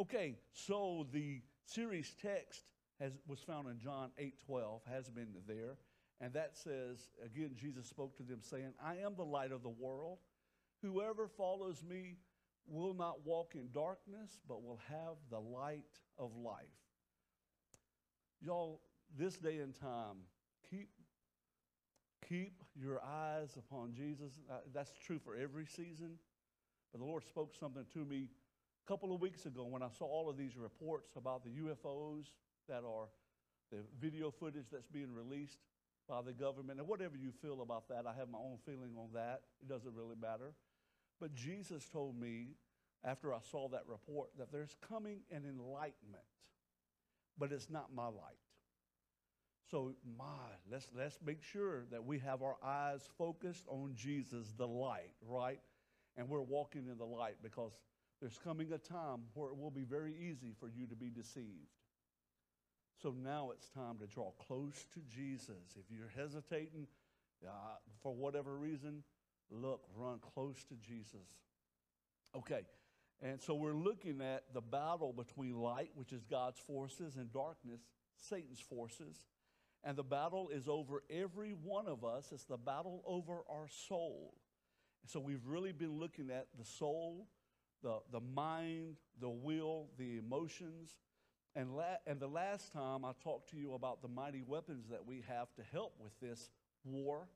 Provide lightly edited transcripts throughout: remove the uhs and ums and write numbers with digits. Okay, so the series text was found in John 8:12, has been there. And that says, again, Jesus spoke to them saying, I am the light of the world. Whoever follows me will not walk in darkness, but will have the light of life. Y'all, this day and time, keep your eyes upon Jesus. That's true for every season. But the Lord spoke something to me a couple of weeks ago when I saw all of these reports about the UFOs that are the video footage that's being released by the government. And whatever you feel about that, I have my own feeling on that. It doesn't really matter. But Jesus told me after I saw that report that there's coming an enlightenment, but it's not my light. So let's make sure that we have our eyes focused on Jesus, the light, right? And we're walking in the light, because there's coming a time where it will be very easy for you to be deceived. So now it's time to draw close to Jesus. If you're hesitating for whatever reason, look, run close to Jesus. Okay, and so we're looking at the battle between light, which is God's forces, and darkness, Satan's forces. And the battle is over every one of us. It's the battle over our soul. So we've really been looking at the soul, the mind, the will, the emotions. And the last time I talked to you about the mighty weapons that we have to help with this war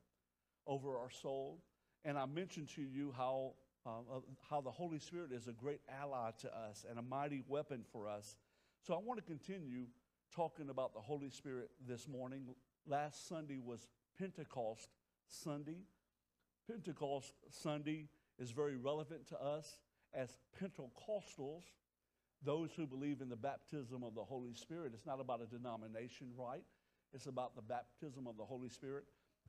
over our soul. And I mentioned to you how the Holy Spirit is a great ally to us and a mighty weapon for us. So I want to continue talking about the Holy Spirit this morning. Last Sunday was Pentecost Sunday. Pentecost Sunday is very relevant to us as Pentecostals, those who believe in the baptism of the Holy Spirit. It's not about a denomination, right? It's about the baptism of the Holy Spirit.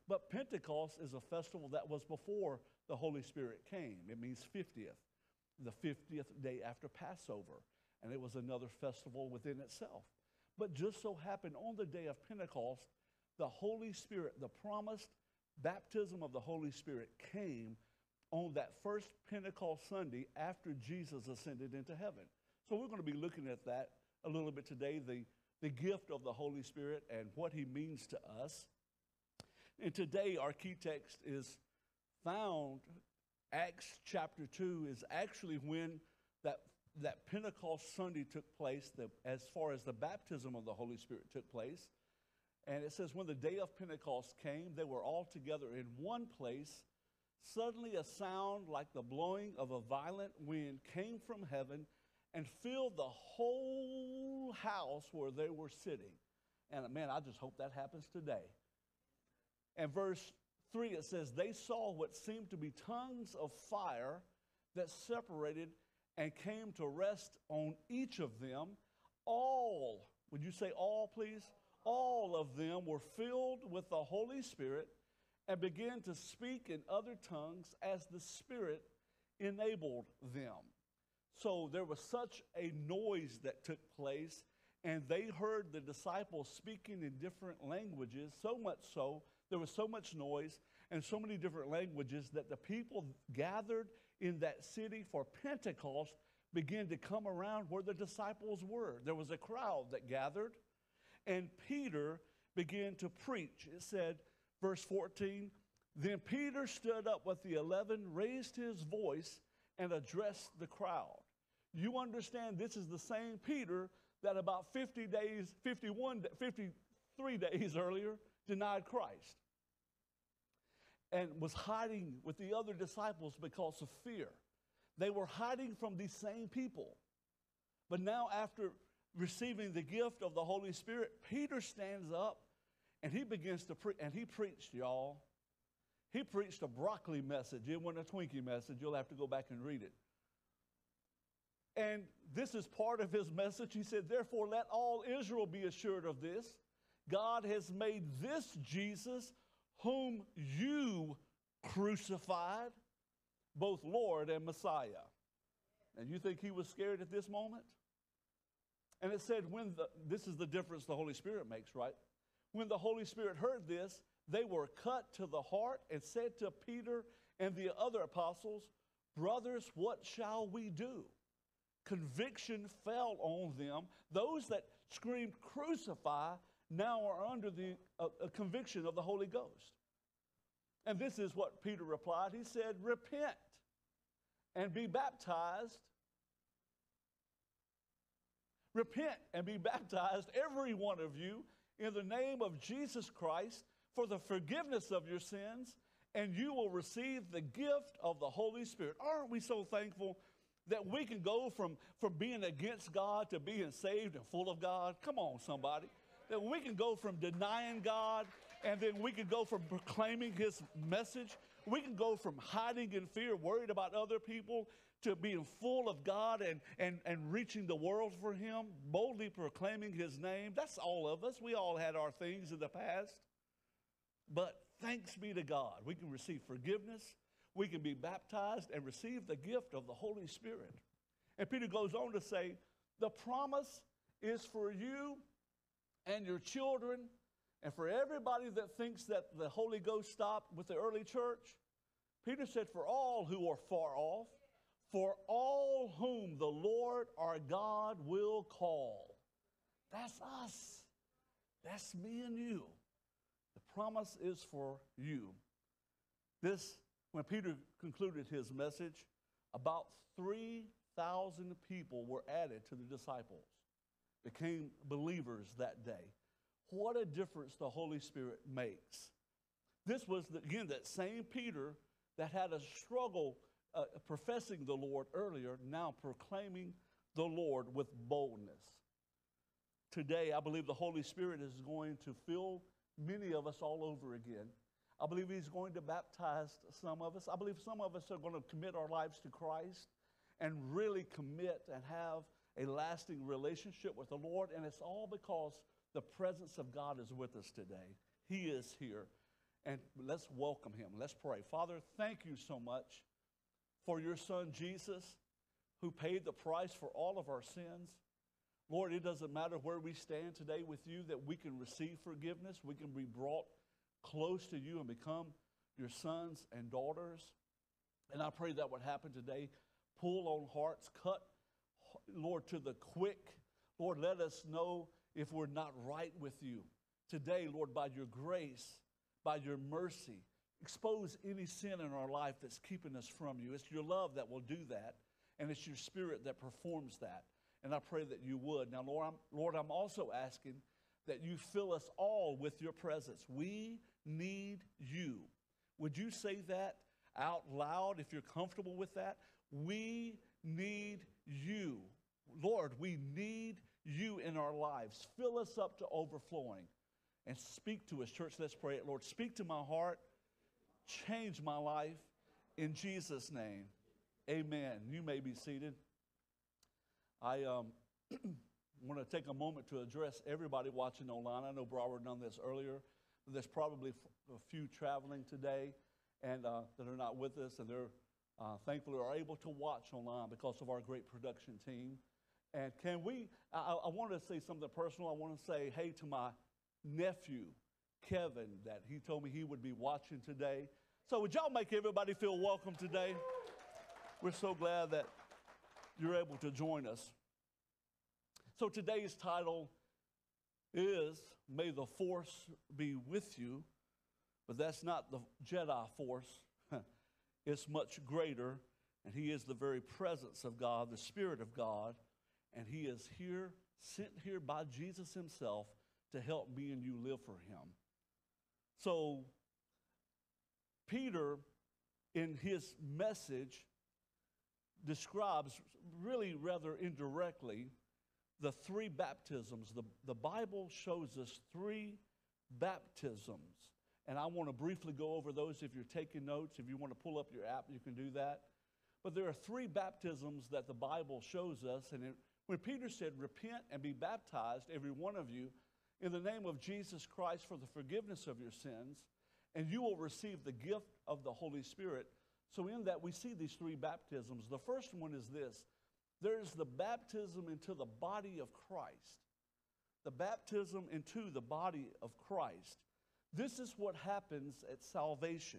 But Pentecost is a festival that was before the Holy Spirit came. It means 50th, the 50th day after Passover. And it was another festival within itself. But just so happened on the day of Pentecost, the Holy Spirit, the promised baptism of the Holy Spirit came on that first Pentecost Sunday after Jesus ascended into heaven. So we're going to be looking at that a little bit today, the gift of the Holy Spirit and what he means to us. And today our key text is found, Acts chapter 2 is actually when that Pentecost Sunday took place, as far as the baptism of the Holy Spirit took place. And it says, when the day of Pentecost came, they were all together in one place. Suddenly a sound like the blowing of a violent wind came from heaven and filled the whole house where they were sitting. And man, I just hope that happens today. And verse 3, it says, they saw what seemed to be tongues of fire that separated and came to rest on each of them. All, would you say all, please? All of them were filled with the Holy Spirit and began to speak in other tongues as the Spirit enabled them. So there was such a noise that took place, and they heard the disciples speaking in different languages, so much so, there was so much noise and so many different languages that the people gathered in that city for Pentecost began to come around where the disciples were. There was a crowd that gathered, and Peter began to preach. It said, verse 14, then Peter stood up with the 11, raised his voice, and addressed the crowd. You understand this is the same Peter that about 53 days earlier denied Christ and was hiding with the other disciples because of fear. They were hiding from these same people. But now after receiving the gift of the Holy Spirit, Peter stands up and he begins to preach. And he preached, y'all. He preached a broccoli message. It wasn't a Twinkie message. You'll have to go back and read it. And this is part of his message. He said, therefore, let all Israel be assured of this. God has made this Jesus, whom you crucified, both Lord and Messiah. And you think he was scared at this moment? And it said, this is the difference the Holy Spirit makes, right? When the Holy Spirit heard this, they were cut to the heart and said to Peter and the other apostles, brothers, what shall we do? Conviction fell on them. Those that screamed crucify now are under the conviction of the Holy Ghost. And this is what Peter replied. He said, repent and be baptized. Repent and be baptized, every one of you, in the name of Jesus Christ for the forgiveness of your sins, and you will receive the gift of the Holy Spirit. Aren't we so thankful that we can go from being against God to being saved and full of God? Come on, somebody. That we can go from denying God, and then we can go from proclaiming his message. We can go from hiding in fear, worried about other people, to being full of God and reaching the world for him, boldly proclaiming his name. That's all of us. We all had our things in the past. But thanks be to God, we can receive forgiveness. We can be baptized and receive the gift of the Holy Spirit. And Peter goes on to say, the promise is for you and your children and for everybody that thinks that the Holy Ghost stopped with the early church. Peter said, for all who are far off, for all whom the Lord our God will call. That's us. That's me and you. The promise is for you. This, when Peter concluded his message, about 3,000 people were added to the disciples, became believers that day. What a difference the Holy Spirit makes. This was, again, that same Peter that had a struggle professing the Lord earlier, now proclaiming the Lord with boldness. Today, I believe the Holy Spirit is going to fill many of us all over again. I believe he's going to baptize some of us. I believe some of us are going to commit our lives to Christ and really commit and have a lasting relationship with the Lord. And it's all because the presence of God is with us today. He is here. And let's welcome him. Let's pray. Father, thank you so much for your son, Jesus, who paid the price for all of our sins. Lord, it doesn't matter where we stand today with you, that we can receive forgiveness. We can be brought close to you and become your sons and daughters. And I pray that would happen today. Pull on hearts, cut, Lord, to the quick. Lord, let us know if we're not right with you. Today, Lord, by your grace, by your mercy, expose any sin in our life that's keeping us from you. It's your love that will do that, and it's your spirit that performs that. And I pray that you would. Now, Lord, I'm also asking that you fill us all with your presence. We need you. Would you say that out loud if you're comfortable with that? We need you. Lord, we need you in our lives. Fill us up to overflowing and speak to us. Church, let's pray it. Lord, speak to my heart. Change my life in Jesus' name. Amen. You may be seated. I want to take a moment to address everybody watching online. I know Broward done this earlier. There's probably a few traveling today and that are not with us, and they're thankfully are able to watch online because of our great production team. And can we, I want to say something personal. I want to say hey to my nephew, Kevin, that he told me he would be watching today. So would y'all make everybody feel welcome today? We're so glad that you're able to join us. So today's title is, May the Force Be With You, but that's not the Jedi force. It's much greater, and he is the very presence of God, the Spirit of God, and he is here, sent here by Jesus himself to help me and you live for him. So Peter, in his message, describes really rather indirectly the three baptisms. The Bible shows us three baptisms. And I want to briefly go over those if you're taking notes. If you want to pull up your app, you can do that. But there are three baptisms that the Bible shows us. And when Peter said, repent and be baptized, every one of you, in the name of Jesus Christ for the forgiveness of your sins, and you will receive the gift of the Holy Spirit. So in that, we see these three baptisms. The first one is this. There's the baptism into the body of Christ. The baptism into the body of Christ. This is what happens at salvation.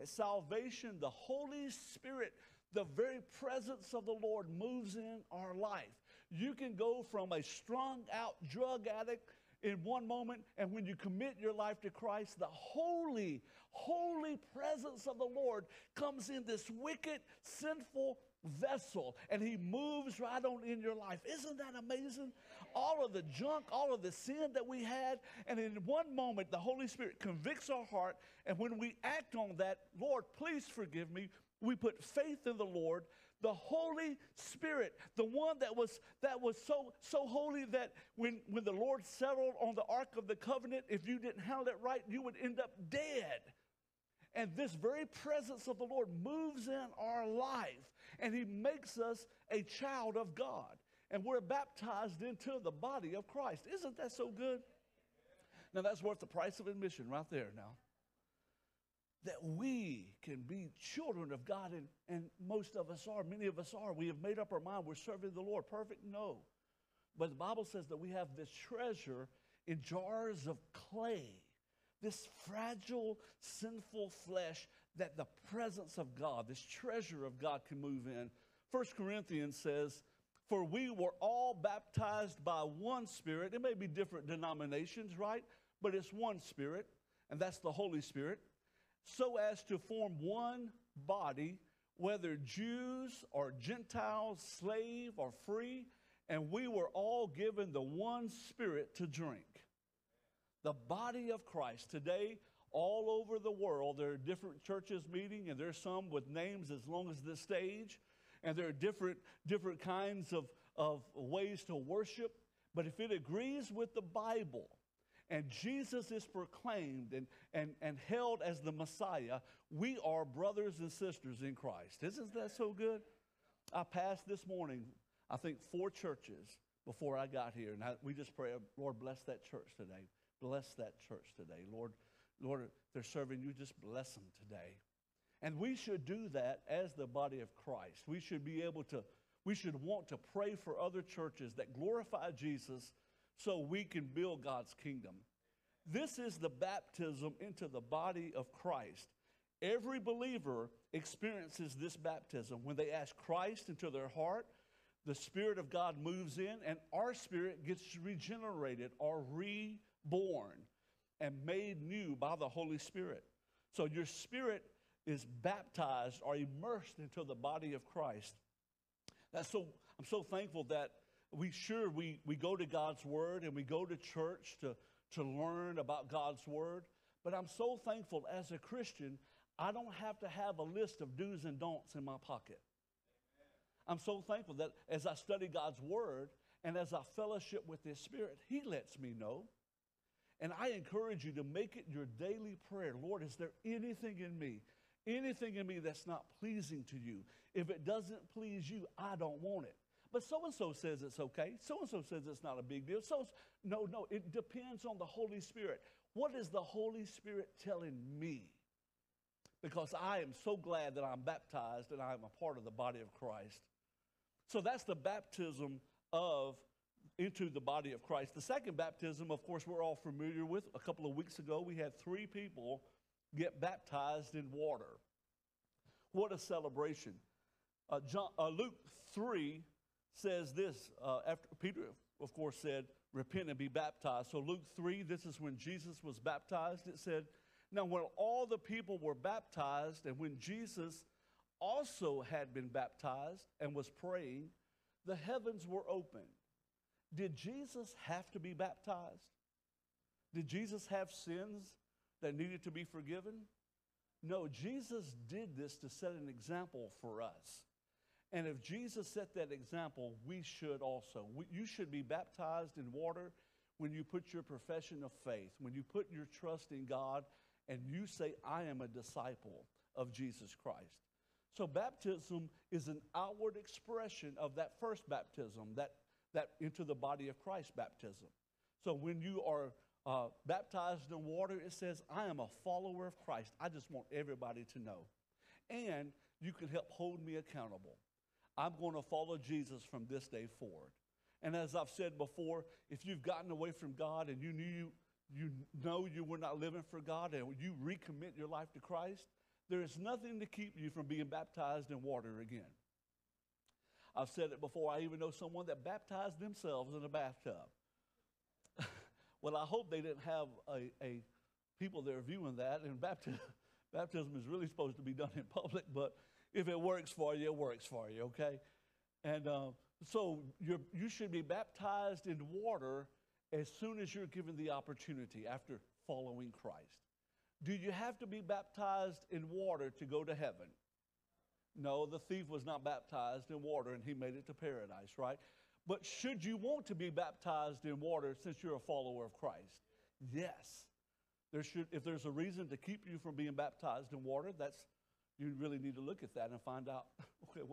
At salvation, the Holy Spirit, the very presence of the Lord moves in our life. You can go from a strung out drug addict in one moment, and when you commit your life to Christ, the holy, holy presence of the Lord comes in this wicked, sinful vessel, and he moves right on in your life. Isn't that amazing? All of the junk, all of the sin that we had, and in one moment, the Holy Spirit convicts our heart, and when we act on that, Lord, please forgive me, we put faith in the Lord, the Holy Spirit, the one that was so holy that when the Lord settled on the Ark of the Covenant, if you didn't handle it right, you would end up dead. And this very presence of the Lord moves in our life, and he makes us a child of God. And we're baptized into the body of Christ. Isn't that so good? Now that's worth the price of admission right there now. That we can be children of God, and most of us are, many of us are. We have made up our mind, we're serving the Lord. Perfect? No. But the Bible says that we have this treasure in jars of clay, this fragile, sinful flesh that the presence of God, this treasure of God can move in. 1 Corinthians says, for we were all baptized by one Spirit. It may be different denominations, right? But it's one Spirit, and that's the Holy Spirit. So as to form one body, whether Jews or Gentiles, slave or free, and we were all given the one Spirit to drink. The body of Christ. Today, all over the world, there are different churches meeting, and there's some with names as long as this stage, and there are different kinds of ways to worship. But if it agrees with the Bible, and Jesus is proclaimed and held as the Messiah, we are brothers and sisters in Christ. Isn't that so good? I passed this morning, I think, 4 churches before I got here. And we just pray, Lord, bless that church today. Bless that church today. Lord, they're serving you. Just bless them today. And we should do that as the body of Christ. We should be able to, we should want to pray for other churches that glorify Jesus so we can build God's kingdom. This is the baptism into the body of Christ. Every believer experiences this baptism. When they ask Christ into their heart, the Spirit of God moves in, and our spirit gets regenerated or reborn and made new by the Holy Spirit. So your spirit is baptized or immersed into the body of Christ. I'm so thankful that we go to God's Word and we go to church to learn about God's Word. But I'm so thankful as a Christian, I don't have to have a list of do's and don'ts in my pocket. Amen. I'm so thankful that as I study God's Word and as I fellowship with His Spirit, He lets me know. And I encourage you to make it your daily prayer. Lord, is there anything in me? Anything in me that's not pleasing to you? If it doesn't please you, I don't want it. But so-and-so says it's okay. So-and-so says it's not a big deal. No, it depends on the Holy Spirit. What is the Holy Spirit telling me? Because I am so glad that I'm baptized and I'm a part of the body of Christ. So that's the baptism into the body of Christ. The second baptism, of course, we're all familiar with. A couple of weeks ago, we had 3 people get baptized in water. What a celebration. Luke 3 says this, after Peter, of course, said, repent and be baptized. So Luke 3, this is when Jesus was baptized. It said, now when all the people were baptized, and when Jesus also had been baptized and was praying, the heavens were opened. Did Jesus have to be baptized? Did Jesus have sins that needed to be forgiven? No, Jesus did this to set an example for us. And if Jesus set that example, we should also. You should be baptized in water when you put your profession of faith, when you put your trust in God, and you say, I am a disciple of Jesus Christ. So baptism is an outward expression of that first baptism, that into the body of Christ baptism. So when you are baptized in water, it says, I am a follower of Christ. I just want everybody to know. And you can help hold me accountable. I'm going to follow Jesus from this day forward. And as I've said before, if you've gotten away from God and you know you were not living for God and you recommit your life to Christ, There is nothing to keep you from being baptized in water again. I've said it before. I even know someone that baptized themselves in a bathtub. Well, I hope they didn't have a people that are viewing that. And baptism is really supposed to be done in public, but if it works for you, it works for you, okay? And so you should be baptized in water as soon as you're given the opportunity after following Christ. Do you have to be baptized in water to go to heaven? No, the thief was not baptized in water, and he made it to paradise, right? But should you want to be baptized in water since you're a follower of Christ? Yes. If there's a reason to keep you from being baptized in water, you really need to look at that and find out, okay,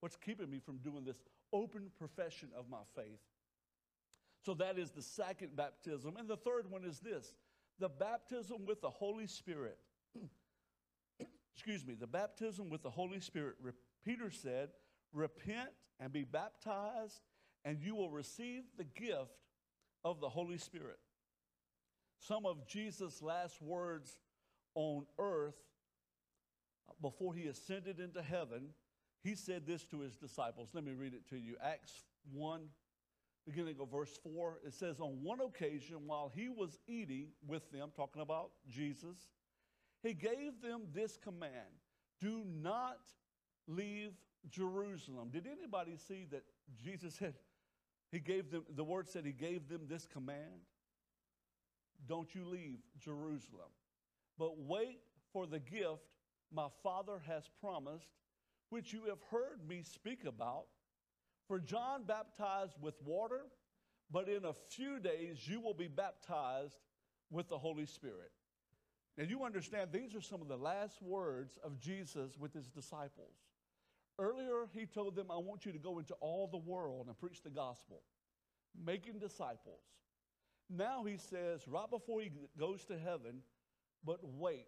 what's keeping me from doing this open profession of my faith? So that is the second baptism. And the third one is this: the baptism with the Holy Spirit. Excuse me, the baptism with the Holy Spirit. Peter said, repent and be baptized, and you will receive the gift of the Holy Spirit. Some of Jesus' last words on earth before he ascended into heaven, he said this to his disciples. Let me read it to you. Acts 1, beginning of verse 4, it says, on one occasion while he was eating with them, talking about Jesus, he gave them this command: do not leave Jerusalem. Did anybody see that Jesus said, he gave them, the word said he gave them this command? Don't you leave Jerusalem, but wait for the gift my Father has promised, which you have heard me speak about. For John baptized with water, but in a few days you will be baptized with the Holy Spirit. Now you understand, these are some of the last words of Jesus with his disciples. Earlier he told them, I want you to go into all the world and preach the gospel, making disciples. Now he says, right before he goes to heaven, but wait,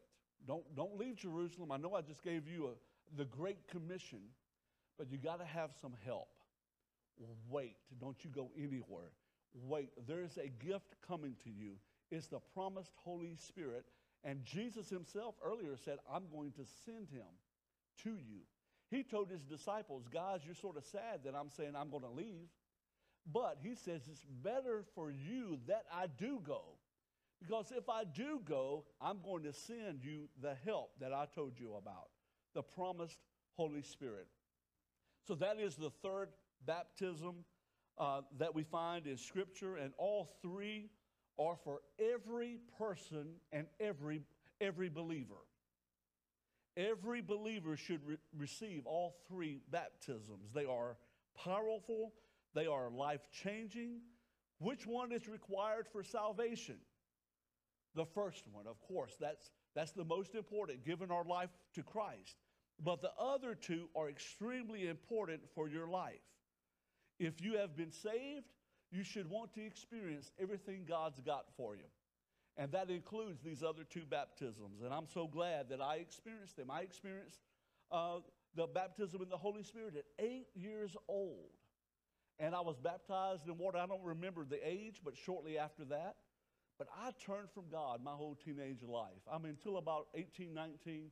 don't leave Jerusalem. I know I just gave you the Great Commission, but you got to have some help. Wait, don't you go anywhere. Wait, there's a gift coming to you. It's the promised Holy Spirit. And Jesus himself earlier said, I'm going to send him to you. He told his disciples, guys, you're sort of sad that I'm saying I'm going to leave. But he says, it's better for you that I do go. Because if I do go, I'm going to send you the help that I told you about, the promised Holy Spirit. So that is the third baptism that we find in Scripture, and all three are for every person and every believer. Every believer should receive all three baptisms. They are powerful. They are life-changing. Which one is required for salvation? The first one, of course. That's the most important, giving our life to Christ. But the other two are extremely important for your life. If you have been saved, you should want to experience everything God's got for you. And that includes these other two baptisms. And I'm so glad that I experienced them. I experienced the baptism in the Holy Spirit at 8 years old. And I was baptized in water. I don't remember the age, but shortly after that. But I turned from God my whole teenage life. I mean, until about 18, 19,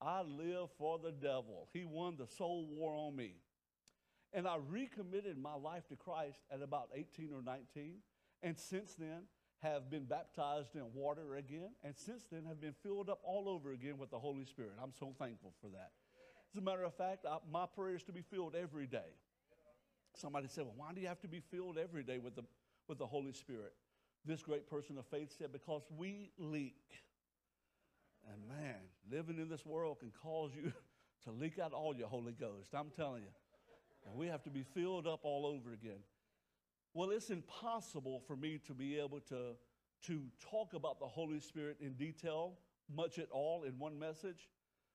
I lived for the devil. He won the soul war on me. And I recommitted my life to Christ at about 18 or 19. And since then, have been baptized in water again. And since then, have been filled up all over again with the Holy Spirit. I'm so thankful for that. As a matter of fact, my prayer is to be filled every day. Somebody said, well, why do you have to be filled every day with the Holy Spirit? This great person of faith said, because we leak. And man, living in this world can cause you to leak out all your Holy Ghost. I'm telling you. And we have to be filled up all over again. Well, it's impossible for me to be able to talk about the Holy Spirit in detail, much at all, in one message.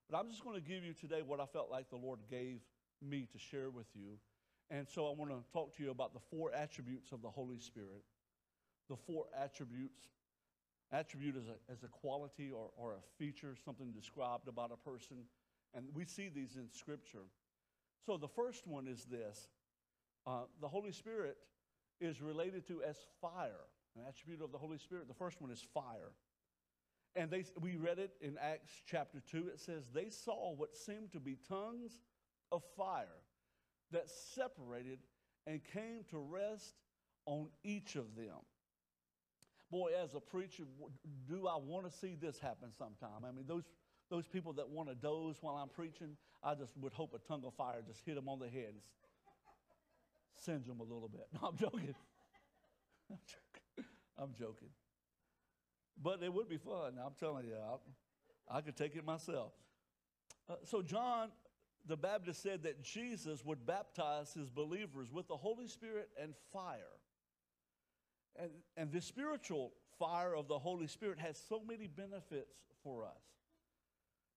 But I'm just going to give you today what I felt like the Lord gave me to share with you. And so I want to talk to you about the four attributes of the Holy Spirit. The four attributes. Attribute is a quality or a feature, something described about a person. And we see these in Scripture. So the first one is this. The Holy Spirit is related to as fire. An attribute of the Holy Spirit, the first one is fire. And we read it in Acts chapter 2. It says, they saw what seemed to be tongues of fire that separated and came to rest on each of them. Boy, as a preacher, do I want to see this happen sometime? I mean, those people that want to doze while I'm preaching, I just would hope a tongue of fire just hit them on the head and sends them a little bit. No, I'm joking. I'm joking. I'm joking. But it would be fun, I'm telling you. I could take it myself. So John the Baptist said that Jesus would baptize his believers with the Holy Spirit and fire. And the spiritual fire of the Holy Spirit has so many benefits for us.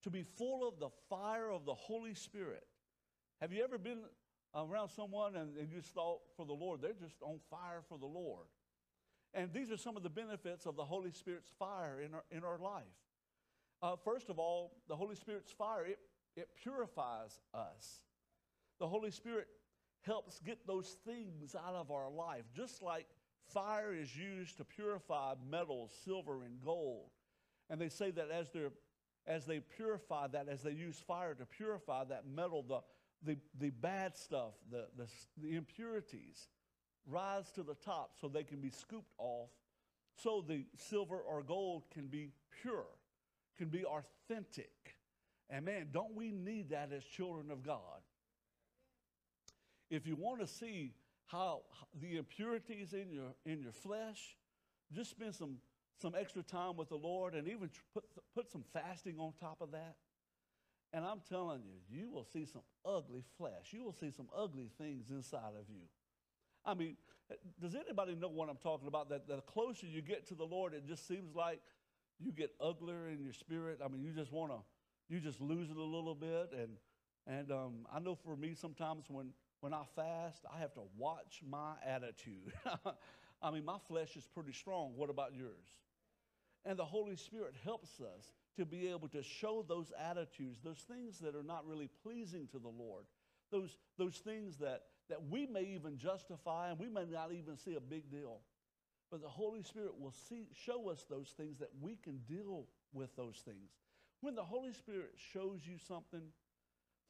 To be full of the fire of the Holy Spirit. Have you ever been around someone and you just thought for the Lord, they're just on fire for the Lord? And these are some of the benefits of the Holy Spirit's fire in our life. First of all, the Holy Spirit's fire, it purifies us. The Holy Spirit helps get those things out of our life. Just like fire is used to purify metals, silver, and gold. And they say that as they purify that, as they use fire to purify that metal, the bad stuff, the impurities, rise to the top so they can be scooped off, so the silver or gold can be pure, can be authentic. And man, don't we need that as children of God? If you want to see how the impurities in your flesh, just spend some extra time with the Lord, and even put some fasting on top of that. And I'm telling you, you will see some ugly flesh. You will see some ugly things inside of you. I mean, does anybody know what I'm talking about? That the closer you get to the Lord, it just seems like you get uglier in your spirit. I mean, you just lose it a little bit. And I know for me, sometimes when I fast, I have to watch my attitude. I mean, my flesh is pretty strong. What about yours? And the Holy Spirit helps us to be able to show those attitudes, those things that are not really pleasing to the Lord, those things that we may even justify and we may not even see a big deal. But the Holy Spirit will show us those things that we can deal with those things. When the Holy Spirit shows you something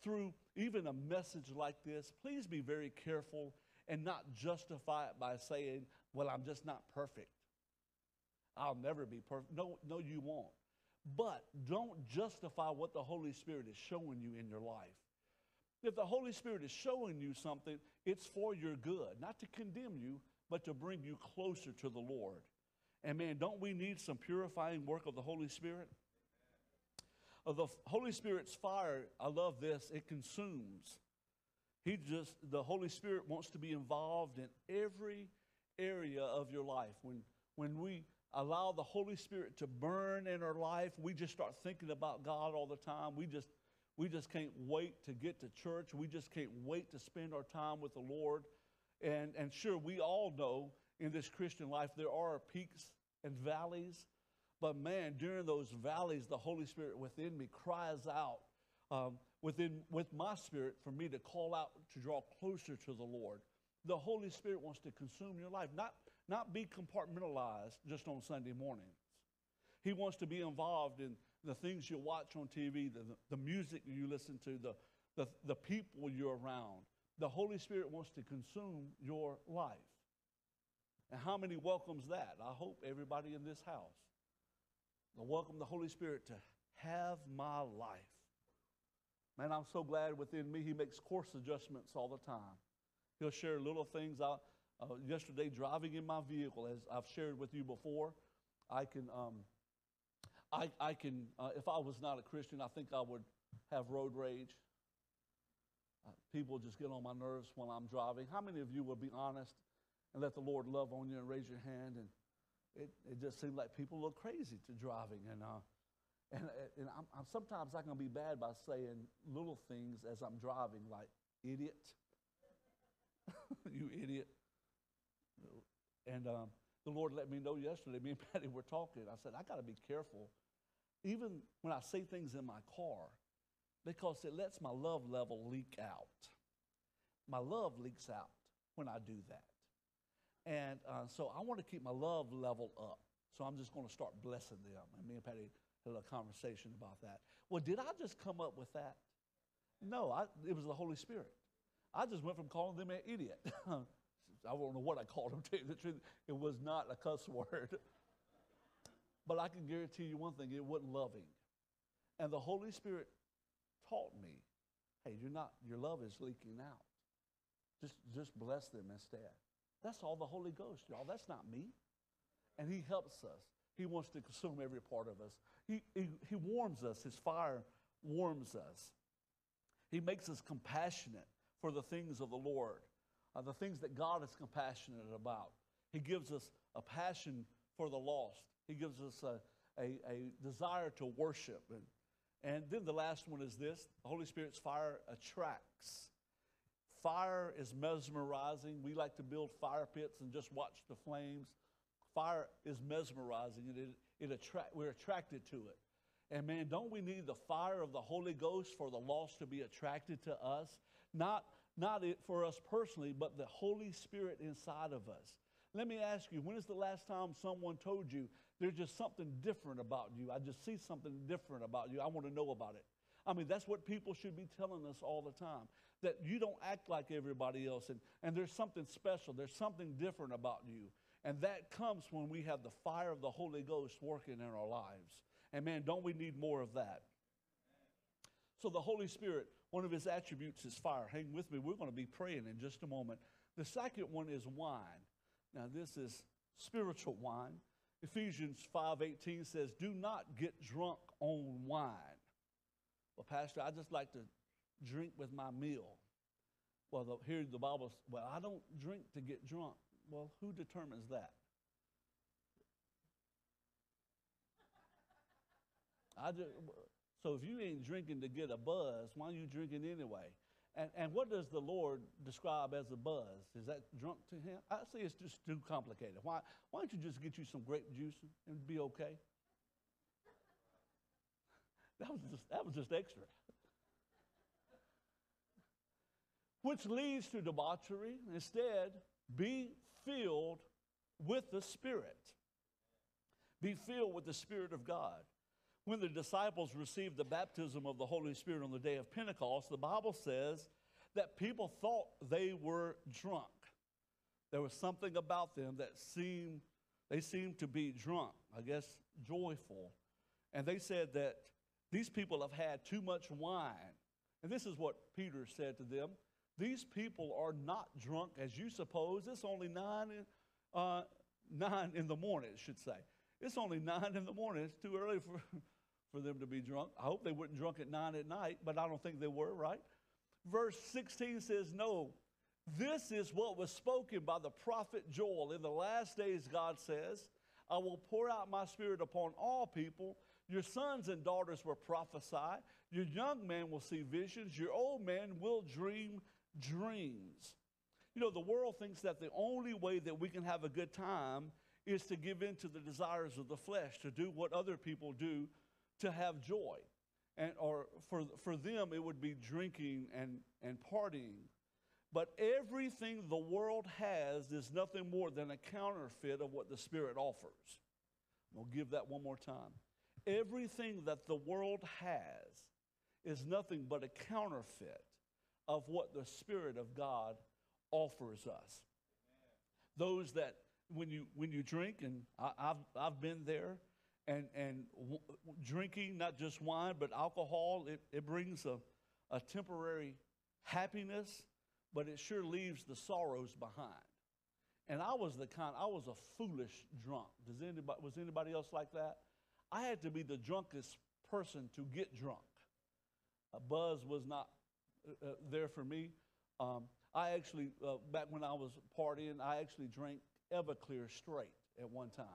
through even a message like this, please be very careful and not justify it by saying, well, I'm just not perfect. I'll never be perfect. No, you won't. But don't justify what the Holy Spirit is showing you in your life. If the Holy Spirit is showing you something, it's for your good, not to condemn you, but to bring you closer to the Lord. And man, don't we need some purifying work of the Holy Spirit? Of the Holy Spirit's fire, I love this, it consumes. The Holy Spirit wants to be involved in every area of your life. When we allow the Holy Spirit to burn in our life, we just start thinking about God all the time. We just can't wait to get to church. We just can't wait to spend our time with the Lord. And sure, we all know in this Christian life there are peaks and valleys. But man, during those valleys, the Holy Spirit within me cries out with my spirit for me to call out to draw closer to the Lord. The Holy Spirit wants to consume your life, not be compartmentalized just on Sunday mornings. He wants to be involved in the things you watch on TV, the music you listen to, the people you're around. The Holy Spirit wants to consume your life. And how many welcomes that? I hope everybody in this house. I welcome the Holy Spirit to have my life. Man, I'm so glad within me He makes course adjustments all the time. He'll share little things. Yesterday, driving in my vehicle, as I've shared with you before, I can, if I was not a Christian, I think I would have road rage. People just get on my nerves when I'm driving. How many of you would be honest and let the Lord love on you and raise your hand? And it just seemed like people look crazy to driving. And sometimes I can be bad by saying little things as I'm driving, like, idiot. You idiot. And the Lord let me know yesterday, me and Patty were talking. I said, I got to be careful, even when I say things in my car, because it lets my love level leak out. My love leaks out when I do that. And so I want to keep my love level up. So I'm just going to start blessing them. And me and Patty had a conversation about that. Well, did I just come up with that? No, it was the Holy Spirit. I just went from calling them an idiot. I don't know what I called them, to tell you the truth. It was not a cuss word. But I can guarantee you one thing, it wasn't loving. And the Holy Spirit taught me, hey, your love is leaking out. Just bless them instead. That's all the Holy Ghost, y'all. That's not me. And he helps us. He wants to consume every part of us. He warms us. His fire warms us. He makes us compassionate for the things of the Lord, the things that God is compassionate about. He gives us a passion for the lost. He gives us a desire to worship. And then the last one is this. The Holy Spirit's fire attracts. Fire is mesmerizing. We like to build fire pits and just watch the flames. Fire is mesmerizing, and we're attracted to it. And man, don't we need the fire of the Holy Ghost for the lost to be attracted to us? Not it for us personally, but the Holy Spirit inside of us. Let me ask you, when is the last time someone told you, there's just something different about you? I just see something different about you. I want to know about it. I mean, that's what people should be telling us all the time, that you don't act like everybody else, and there's something special. There's something different about you. And that comes when we have the fire of the Holy Ghost working in our lives. And man, don't we need more of that? So the Holy Spirit, one of his attributes is fire. Hang with me. We're going to be praying in just a moment. The second one is wine. Now, this is spiritual wine. Ephesians 5:18 says, do not get drunk on wine. Well, Pastor, I just like to drink with my meal. Well, here the Bible says, well, I don't drink to get drunk. Well, who determines that? So if you ain't drinking to get a buzz, why are you drinking anyway? And what does the Lord describe as a buzz? Is that drunk to him? I say it's just too complicated. Why don't you just get you some grape juice and be okay? That was just extra. Which leads to debauchery. Instead, be filled with the Spirit. Be filled with the Spirit of God. When the disciples received the baptism of the Holy Spirit on the day of Pentecost, the Bible says that people thought they were drunk. There was something about them that they seemed to be drunk, I guess joyful. And they said that these people have had too much wine. And this is what Peter said to them. These people are not drunk as you suppose. It's only 9 in the morning, it should say. It's only 9 in the morning. It's too early for them to be drunk. I hope they weren't drunk at 9 at night, but I don't think they were, right? Verse 16 says, no, this is what was spoken by the prophet Joel. In the last days, God says, I will pour out my Spirit upon all people. Your sons and daughters will prophesy. Your young man will see visions. Your old man will dream dreams. You know, the world thinks that the only way that we can have a good time is to give in to the desires of the flesh, to do what other people do to have joy. And or for them, it would be drinking and partying. But everything the world has is nothing more than a counterfeit of what the Spirit offers. We'll give that one more time. Everything that the world has is nothing but a counterfeit of what the Spirit of God offers us. Amen. Those that when you drink, and I've been there, and drinking not just wine but alcohol, it brings a temporary happiness, but it sure leaves the sorrows behind. And I was a foolish drunk. Was anybody else like that? I had to be the drunkest person to get drunk. A buzz was not there for me. I actually, back when I was partying, I actually drank Everclear straight at one time.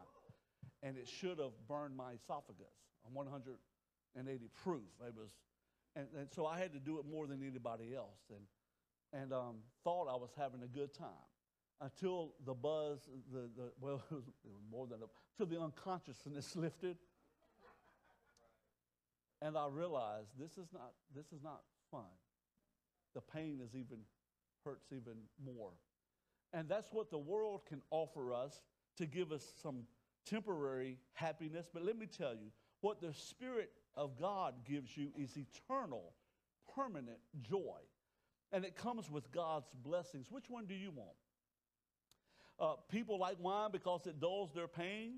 And it should have burned my esophagus on 180 proof. It was, and so I had to do it more than anybody else, and thought I was having a good time until the buzz, it was more than until the unconsciousness lifted. And I realized this is not fun. The pain hurts even more. And that's what the world can offer us to give us some temporary happiness. But let me tell you, what the Spirit of God gives you is eternal, permanent joy. And it comes with God's blessings. Which one do you want? People like wine because it dulls their pain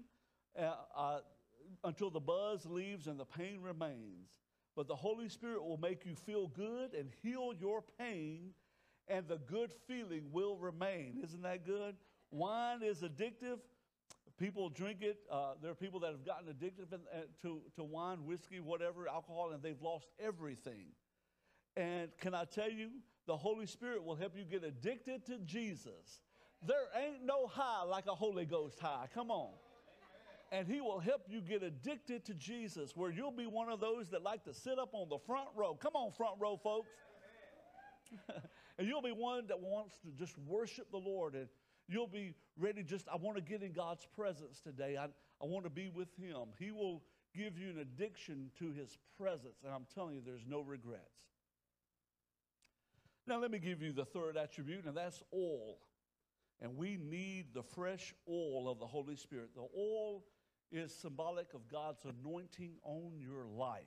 until the buzz leaves and the pain remains. But the Holy Spirit will make you feel good and heal your pain, and the good feeling will remain. Isn't that good? Wine is addictive. People drink it. There are people that have gotten addicted to wine, whiskey, whatever, alcohol, and they've lost everything. And can I tell you, the Holy Spirit will help you get addicted to Jesus. There ain't no high like a Holy Ghost high. Come on. And he will help you get addicted to Jesus, where you'll be one of those that like to sit up on the front row. Come on, front row folks. And you'll be one that wants to just worship the Lord. And you'll be ready, just, I want to get in God's presence today. I want to be with him. He will give you an addiction to his presence. And I'm telling you, there's no regrets. Now, let me give you the third attribute, and that's oil. And we need the fresh oil of the Holy Spirit. The oil is symbolic of God's anointing on your life.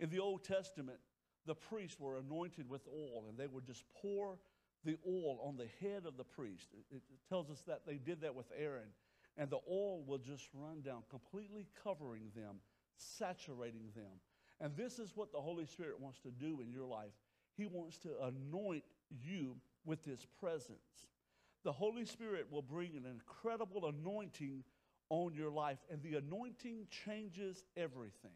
In the Old Testament, the priests were anointed with oil, and they would just pour the oil on the head of the priest. It tells us that they did that with Aaron, and the oil will just run down, completely covering them, saturating them. And this is what the Holy Spirit wants to do in your life. He wants to anoint you with his presence. The Holy Spirit will bring an incredible anointing on your life, and the anointing changes everything.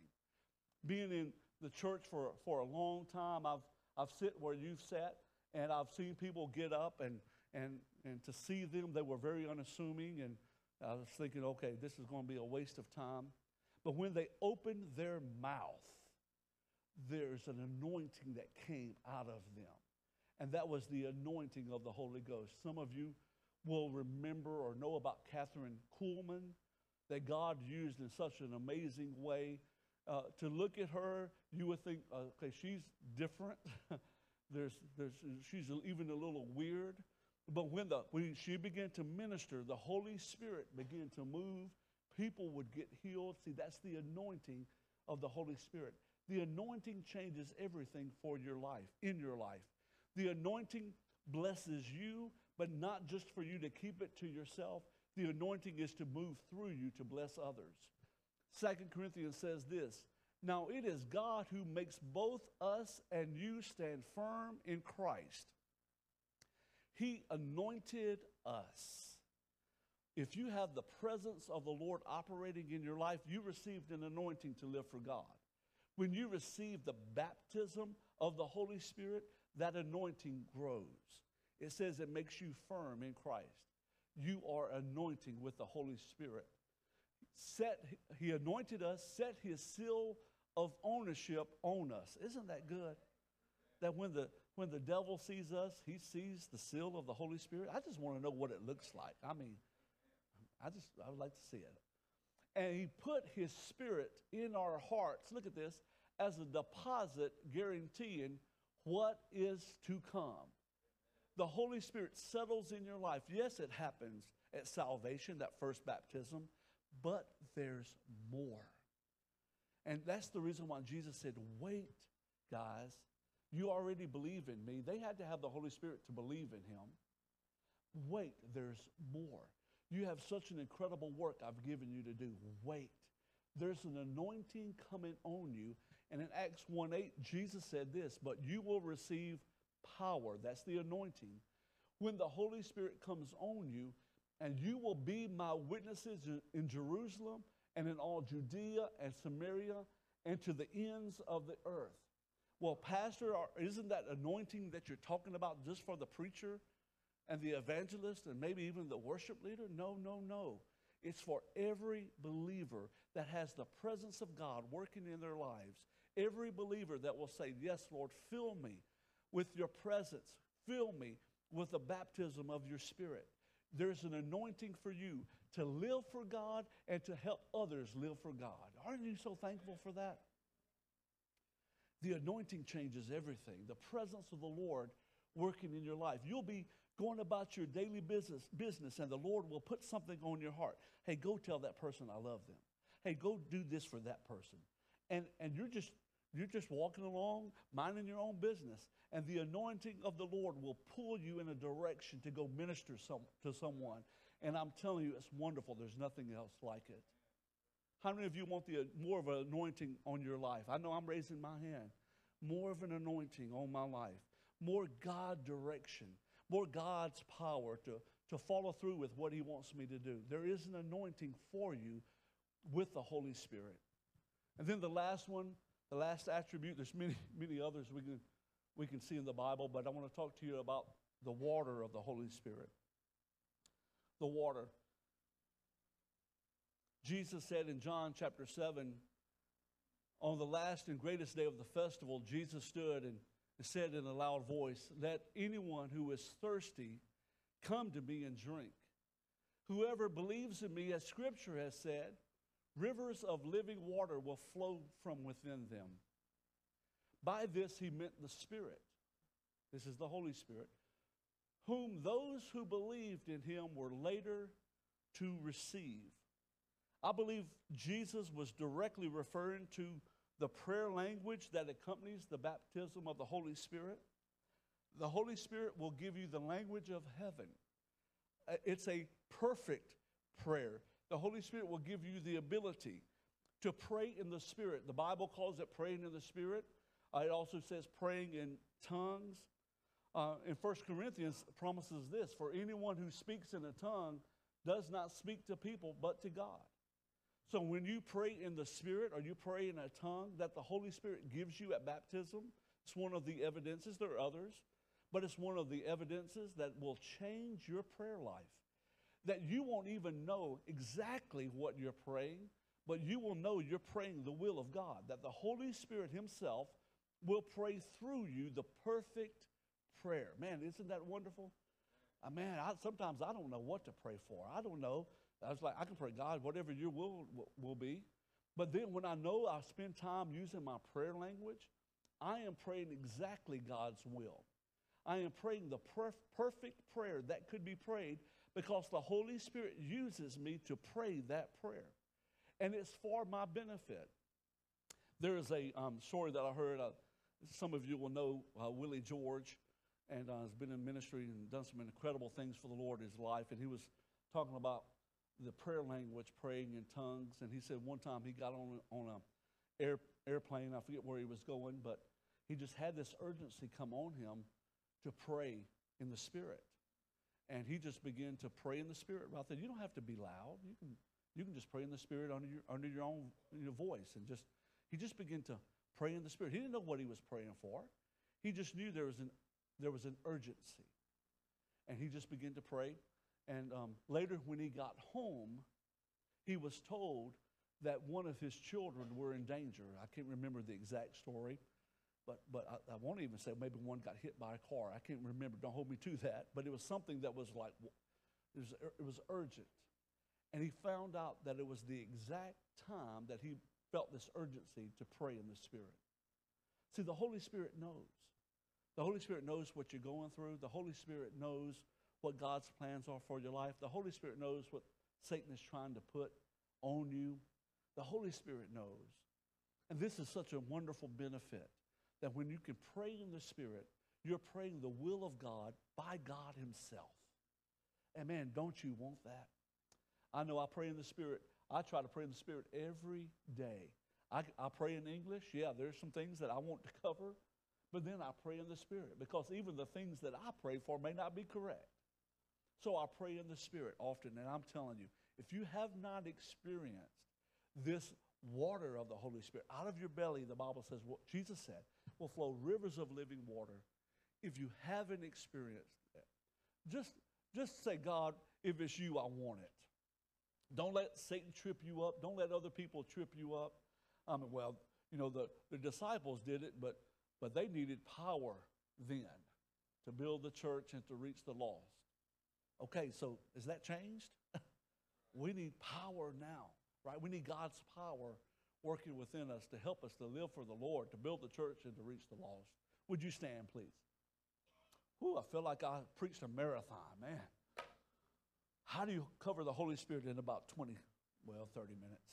Being in the church for a long time, I've sat where you've sat, and I've seen people get up, and to see them, they were very unassuming, and I was thinking, okay, this is going to be a waste of time. But when they opened their mouth, there's an anointing that came out of them. And that was the anointing of the Holy Ghost. Some of you will remember or know about Catherine Kuhlman, that God used in such an amazing way. To look at her, you would think, okay, she's different. She's even a little weird. But when she began to minister, the Holy Spirit began to move. People would get healed. See, that's the anointing of the Holy Spirit. The anointing changes everything for your life, in your life. The anointing blesses you, but not just for you to keep it to yourself. The anointing is to move through you to bless others. 2 Corinthians says this, "Now it is God who makes both us and you stand firm in Christ. He anointed us." If you have the presence of the Lord operating in your life, you received an anointing to live for God. When you receive the baptism of the Holy Spirit, that anointing grows. It says it makes you firm in Christ. You are anointing with the Holy Spirit. He anointed us, set his seal of ownership on us. Isn't that good? That when the devil sees us, he sees the seal of the Holy Spirit. I just want to know what it looks like. I mean, I would like to see it. And he put his Spirit in our hearts, look at this, as a deposit guaranteeing what is to come. The Holy Spirit settles in your life. Yes, it happens at salvation, that first baptism, but there's more. And that's the reason why Jesus said, wait, guys, you already believe in me. They had to have the Holy Spirit to believe in him. Wait, there's more. You have such an incredible work I've given you to do. Wait, there's an anointing coming on you. And in Acts 1:8, Jesus said this, but you will receive power. That's the anointing. When the Holy Spirit comes on you, and you will be my witnesses in Jerusalem and in all Judea and Samaria and to the ends of the earth. Well, pastor, isn't that anointing that you're talking about just for the preacher and the evangelist and maybe even the worship leader? No, no, no. It's for every believer that has the presence of God working in their lives. Every believer that will say, yes, Lord, fill me with your presence. Fill me with the baptism of your Spirit. There's an anointing for you to live for God and to help others live for God. Aren't you so thankful for that? The anointing changes everything. The presence of the Lord working in your life. You'll be going about your daily business, and the Lord will put something on your heart. Hey, go tell that person I love them. Hey, go do this for that person. And you're just walking along, minding your own business, and the anointing of the Lord will pull you in a direction to go minister to someone. And I'm telling you, it's wonderful. There's nothing else like it. How many of you want more of an anointing on your life? I know I'm raising my hand. More of an anointing on my life. More God direction. More God's power to follow through with what he wants me to do. There is an anointing for you with the Holy Spirit. And then the last one, the last attribute, there's many, many others we can see in the Bible, but I want to talk to you about the water of the Holy Spirit. The water. Jesus said in John chapter 7, on the last and greatest day of the festival, Jesus stood and said in a loud voice, "Let anyone who is thirsty come to me and drink. Whoever believes in me, as Scripture has said, rivers of living water will flow from within them." By this he meant the Spirit. This is the Holy Spirit, whom those who believed in him were later to receive. I believe Jesus was directly referring to the prayer language that accompanies the baptism of the Holy Spirit. The Holy Spirit will give you the language of heaven. It's a perfect prayer. The Holy Spirit will give you the ability to pray in the Spirit. The Bible calls it praying in the Spirit. It also says praying in tongues. In 1 Corinthians, it promises this: for anyone who speaks in a tongue does not speak to people but to God. So when you pray in the Spirit or you pray in a tongue that the Holy Spirit gives you at baptism, it's one of the evidences. There are others, but it's one of the evidences that will change your prayer life. That you won't even know exactly what you're praying, but you will know you're praying the will of God, that the Holy Spirit himself will pray through you the perfect prayer. Man, isn't that wonderful? Man, sometimes I don't know what to pray for. I don't know. I was like, I can pray, God, whatever your will be. But then when I know I spend time using my prayer language, I am praying exactly God's will. I am praying the perfect prayer that could be prayed, because the Holy Spirit uses me to pray that prayer. And it's for my benefit. There is a story that I heard. Some of you will know Willie George, and has been in ministry and done some incredible things for the Lord in his life. And he was talking about the prayer language, praying in tongues. And he said one time he got on an airplane. I forget where he was going, but he just had this urgency come on him to pray in the Spirit. And he just began to pray in the Spirit. I said, you don't have to be loud. You can just pray in the Spirit under your own voice. And he just began to pray in the Spirit. He didn't know what he was praying for. He just knew there was an urgency. And he just began to pray. And later when he got home, he was told that one of his children were in danger. I can't remember the exact story. But I won't even say maybe one got hit by a car. I can't remember. Don't hold me to that. But it was something that was like, it was urgent. And he found out that it was the exact time that he felt this urgency to pray in the Spirit. See, the Holy Spirit knows. The Holy Spirit knows what you're going through. The Holy Spirit knows what God's plans are for your life. The Holy Spirit knows what Satan is trying to put on you. The Holy Spirit knows. And this is such a wonderful benefit, that when you can pray in the Spirit, you're praying the will of God by God himself. And man, don't you want that? I know I pray in the Spirit. I try to pray in the Spirit every day. I pray in English. Yeah, there's some things that I want to cover, but then I pray in the Spirit, because even the things that I pray for may not be correct. So I pray in the Spirit often, and I'm telling you, if you have not experienced this water of the Holy Spirit, out of your belly, the Bible says, what Jesus said, will flow rivers of living water. If you haven't experienced that, just say, God, if it's you, I want it. Don't let Satan trip you up. Don't let other people trip you up. Well, you know, the disciples did it, but they needed power then to build the church and to reach the lost. Okay, so is that changed? We need power now, right? We need God's power working within us to help us to live for the Lord, to build the church, and to reach the lost. Would you stand, please? Ooh, I feel like I preached a marathon, man. How do you cover the Holy Spirit in about 30 minutes?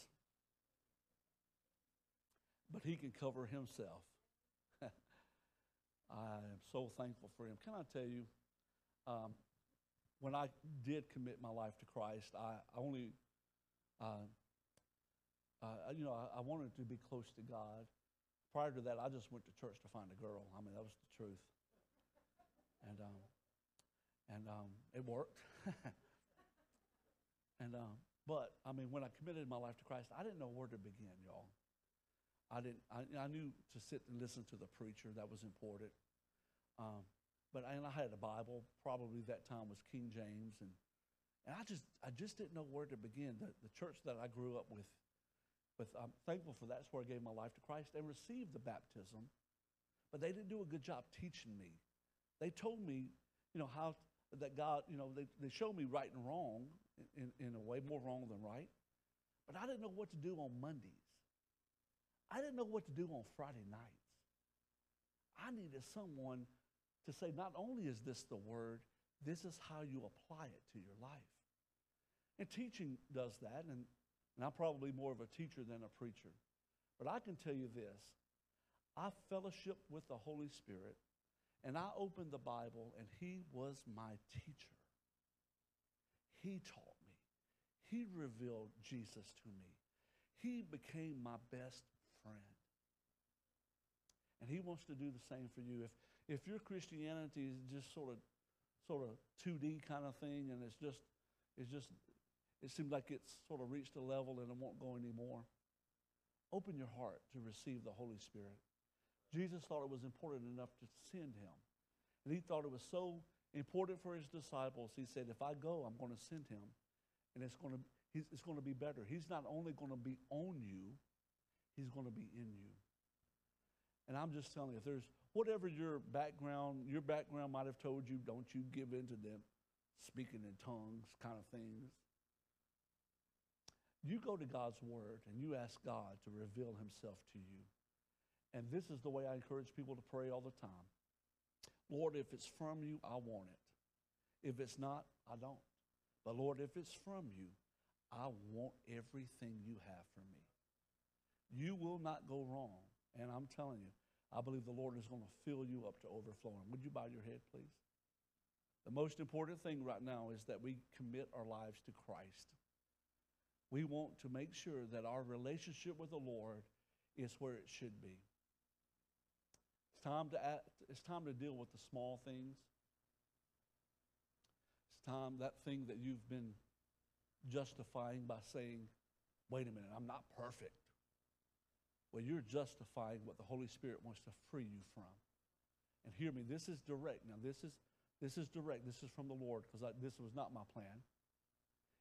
But he can cover himself. I am so thankful for him. Can I tell you, when I did commit my life to Christ, I wanted to be close to God. Prior to that, I just went to church to find a girl. I mean, that was the truth. And it worked. But when I committed my life to Christ, I didn't know where to begin, y'all. I knew to sit and listen to the preacher. That was important. But I had a Bible. Probably that time was King James, and I just didn't know where to begin. The church that I grew up with I'm thankful for. That's where I gave my life to Christ and received the baptism. But they didn't do a good job teaching me. They told me, how that God, they showed me right and wrong in a way, more wrong than right. But I didn't know what to do on Mondays. I didn't know what to do on Friday nights. I needed someone to say, not only is this the word, this is how you apply it to your life. And teaching does that, and I'm probably more of a teacher than a preacher. But I can tell you this, I fellowshiped with the Holy Spirit, and I opened the Bible, and he was my teacher. He taught me. He revealed Jesus to me. He became my best friend. And he wants to do the same for you. If your Christianity is just sort of 2D kind of thing, and it seems like it's sort of reached a level and it won't go anymore, open your heart to receive the Holy Spirit. Jesus thought it was important enough to send him. And he thought it was so important for his disciples. He said, if I go, I'm going to send him. And it's going to be better. He's not only going to be on you, he's going to be in you. And I'm just telling you, if there's whatever your background might have told you, don't you give in to them speaking in tongues kind of things. You go to God's word and you ask God to reveal himself to you. And this is the way I encourage people to pray all the time. Lord, if it's from you, I want it. If it's not, I don't. But Lord, if it's from you, I want everything you have for me. You will not go wrong. And I'm telling you, I believe the Lord is going to fill you up to overflowing. Would you bow your head, please? The most important thing right now is that we commit our lives to Christ. We want to make sure that our relationship with the Lord is where it should be. It's time to deal with the small things. It's time, that thing that you've been justifying by saying, wait a minute, I'm not perfect. Well, you're justifying what the Holy Spirit wants to free you from. And hear me, this is direct. Now, this is direct. This is from the Lord, because this was not my plan.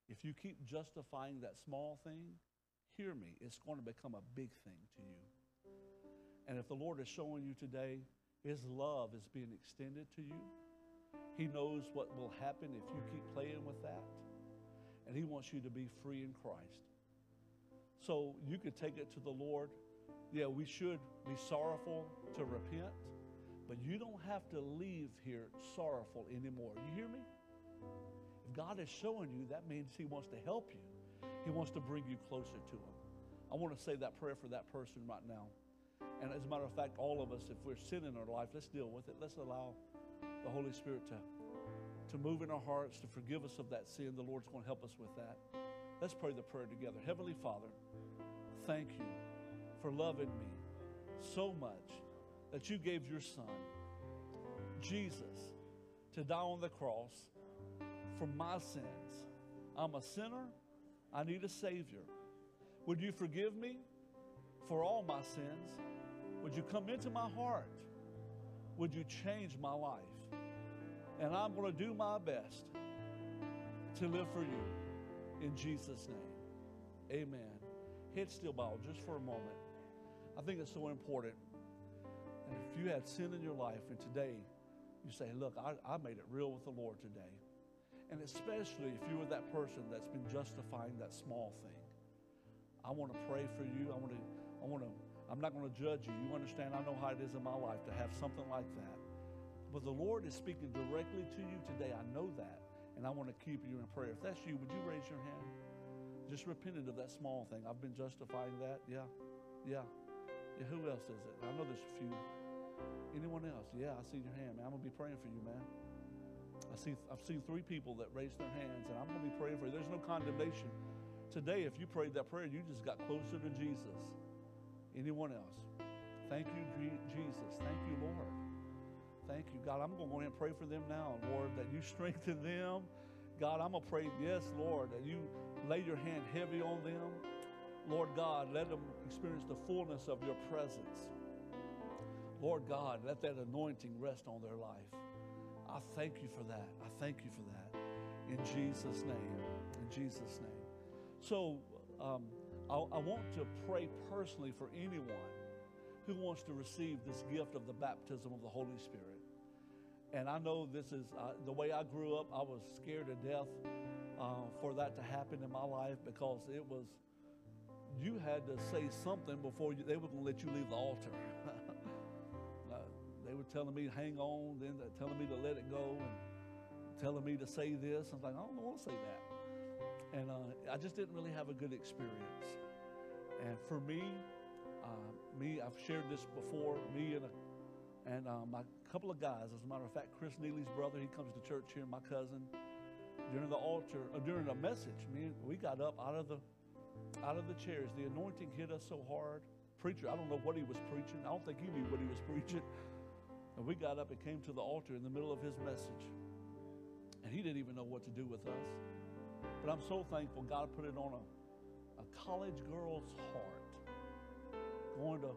If you keep justifying that small thing, hear me, it's going to become a big thing to you. And if the Lord is showing you today, his love is being extended to you. He knows what will happen if you keep playing with that. And he wants you to be free in Christ. So you could take it to the Lord. Yeah, we should be sorrowful to repent, but you don't have to leave here sorrowful anymore. You hear me? If God is showing you, that means he wants to help you. He wants to bring you closer to him. I want to say that prayer for that person right now. And as a matter of fact, all of us, if we're sin in our life, let's deal with it. Let's allow the Holy Spirit to move in our hearts, to forgive us of that sin. The Lord's going to help us with that. Let's pray the prayer together. Heavenly Father, thank you for loving me so much that you gave your son, Jesus, to die on the cross for my sins. I'm a sinner. I need a Savior. Would you forgive me for all my sins? Would you come into my heart? Would you change my life? And I'm going to do my best to live for you. In Jesus' name, amen. Head still bowed just for a moment. I think it's so important. And if you had sin in your life and today you say, look, I made it real with the Lord today. And especially if you were that person that's been justifying that small thing, I want to pray for you. I'm not going to judge you. You understand, I know how it is in my life to have something like that. But the Lord is speaking directly to you today. I know that. And I want to keep you in prayer. If that's you, would you raise your hand? Just repented of that small thing. I've been justifying that. Yeah. Who else is it? I know there's a few. Anyone else? Yeah, I see your hand, man. I'm going to be praying for you, man. I've seen three people that raised their hands, and I'm going to be praying for you. There's no condemnation. Today, if you prayed that prayer, you just got closer to Jesus. Anyone else? Thank you, Jesus. Thank you, Lord. Thank you, God. I'm going to go ahead and pray for them now, Lord, that you strengthen them. God, I'm going to pray, yes, Lord, that you lay your hand heavy on them. Lord God, let them experience the fullness of your presence. Lord God, let that anointing rest on their life. I thank you for that. I thank you for that. In Jesus' name. In Jesus' name. So I want to pray personally for anyone who wants to receive this gift of the baptism of the Holy Spirit. And I know this is the way I grew up. I was scared to death for that to happen in my life, because it was, you had to say something before they were going to let you leave the altar. They were telling me, hang on, then telling me to let it go, and telling me to say this. I was like, I don't want to say that. And I just didn't really have a good experience. And for me, I've shared this before, my couple of guys, as a matter of fact, Chris Neely's brother, he comes to church here, my cousin, during the message, we got up out of the chairs. The anointing hit us so hard. Preacher, I don't know what he was preaching. I don't think he knew what he was preaching. And we got up and came to the altar in the middle of his message. And he didn't even know what to do with us. But I'm so thankful God put it on a college girl's heart, going to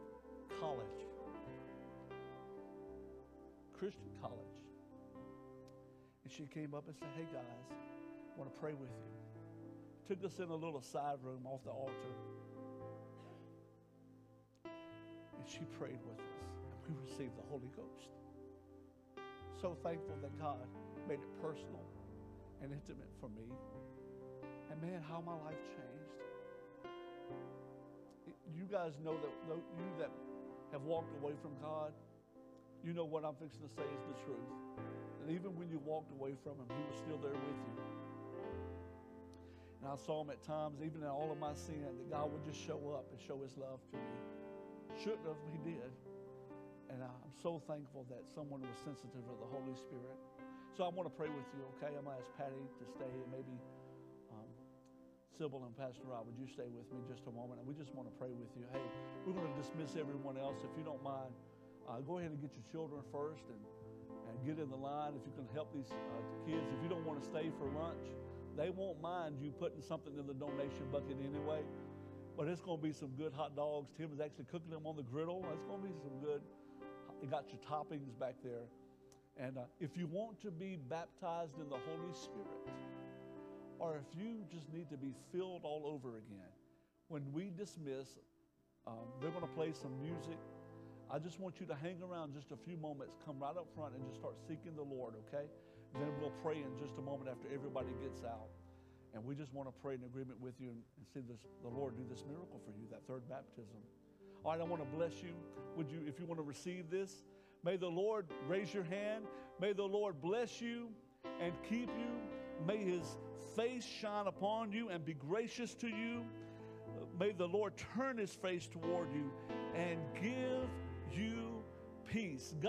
college, Christian college. And she came up and said, hey, guys, I want to pray with you. Took us in a little side room off the altar. And she prayed with us. And we received the Holy Ghost. So thankful that God made it personal and intimate for me. And, man, how my life changed. You guys know that, you that have walked away from God, you know what I'm fixing to say is the truth. And even when you walked away from him, he was still there with you. And I saw him at times, even in all of my sin, that God would just show up and show his love to me. Shouldn't have, he did. And I'm so thankful that someone was sensitive to the Holy Spirit. So I want to pray with you, okay? I'm going to ask Patty to stay, and maybe Sybil and Pastor Rod, would you stay with me just a moment? And we just want to pray with you. Hey, we're going to dismiss everyone else. If you don't mind, go ahead and get your children first, and get in the line. If you can help these kids, if you don't want to stay for lunch, they won't mind you putting something in the donation bucket anyway. But it's going to be some good hot dogs. Tim is actually cooking them on the griddle. It's going to be some good. You got your toppings back there. And if you want to be baptized in the Holy Spirit, or if you just need to be filled all over again, when we dismiss, they're going to play some music. I just want you to hang around just a few moments, come right up front and just start seeking the Lord, okay? Then we'll pray in just a moment after everybody gets out. And we just want to pray in agreement with you and see the Lord do this miracle for you, that third baptism. All right, I want to bless you. Would you, if you want to receive this, may the Lord raise your hand. May the Lord bless you and keep you. May his face shine upon you and be gracious to you. May the Lord turn his face toward you and give you peace. God